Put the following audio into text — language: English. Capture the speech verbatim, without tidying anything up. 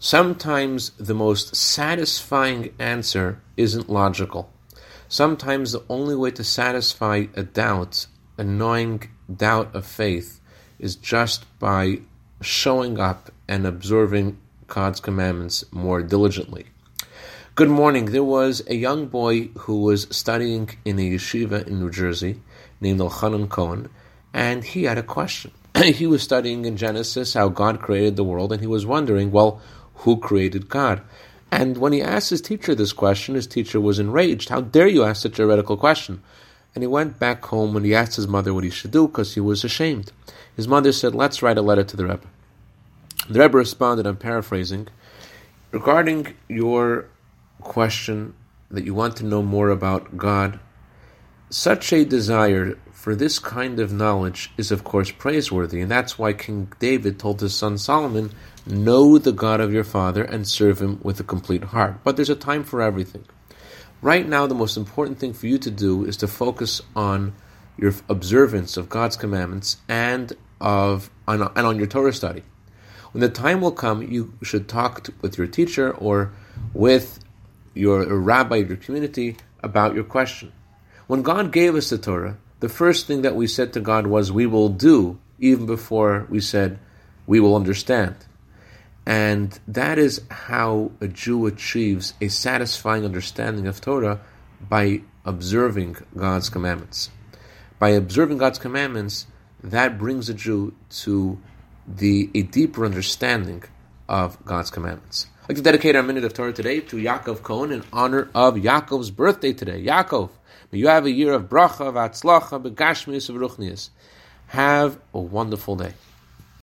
Sometimes the most satisfying answer isn't logical. Sometimes the only way to satisfy a doubt, annoying doubt of faith, is just by showing up and observing God's commandments more diligently. Good morning. There was a young boy who was studying in a yeshiva in New Jersey named Elchanan Cohen, and he had a question. He was studying in Genesis how God created the world, and he was wondering, well, who created God? And when he asked his teacher this question, his teacher was enraged. How dare you ask such a radical question? And he went back home and he asked his mother what he should do because he was ashamed. His mother said, let's write a letter to the Rebbe. The Rebbe responded, I'm paraphrasing, regarding your question that you want to know more about God, such a desire for this kind of knowledge is of course praiseworthy, and that's why King David told his son Solomon, know the God of your father and serve him with a complete heart. But there's a time for everything. Right now, the most important thing for you to do is to focus on your observance of God's commandments and of on, and on your Torah study. When the time will come, you should talk to, with your teacher or with your rabbi of your community about your question. When God gave us the Torah, the first thing that we said to God was, we will do, even before we said, we will understand. And that is how a Jew achieves a satisfying understanding of Torah, by observing God's commandments. By observing God's commandments, that brings a Jew to the a deeper understanding of God's commandments. I'd like to dedicate our minute of Torah today to Yaakov Cohen in honor of Yaakov's birthday today. Yaakov, may you have a year of bracha, of atzlacha, begashmius, of ruchnius. Have a wonderful day.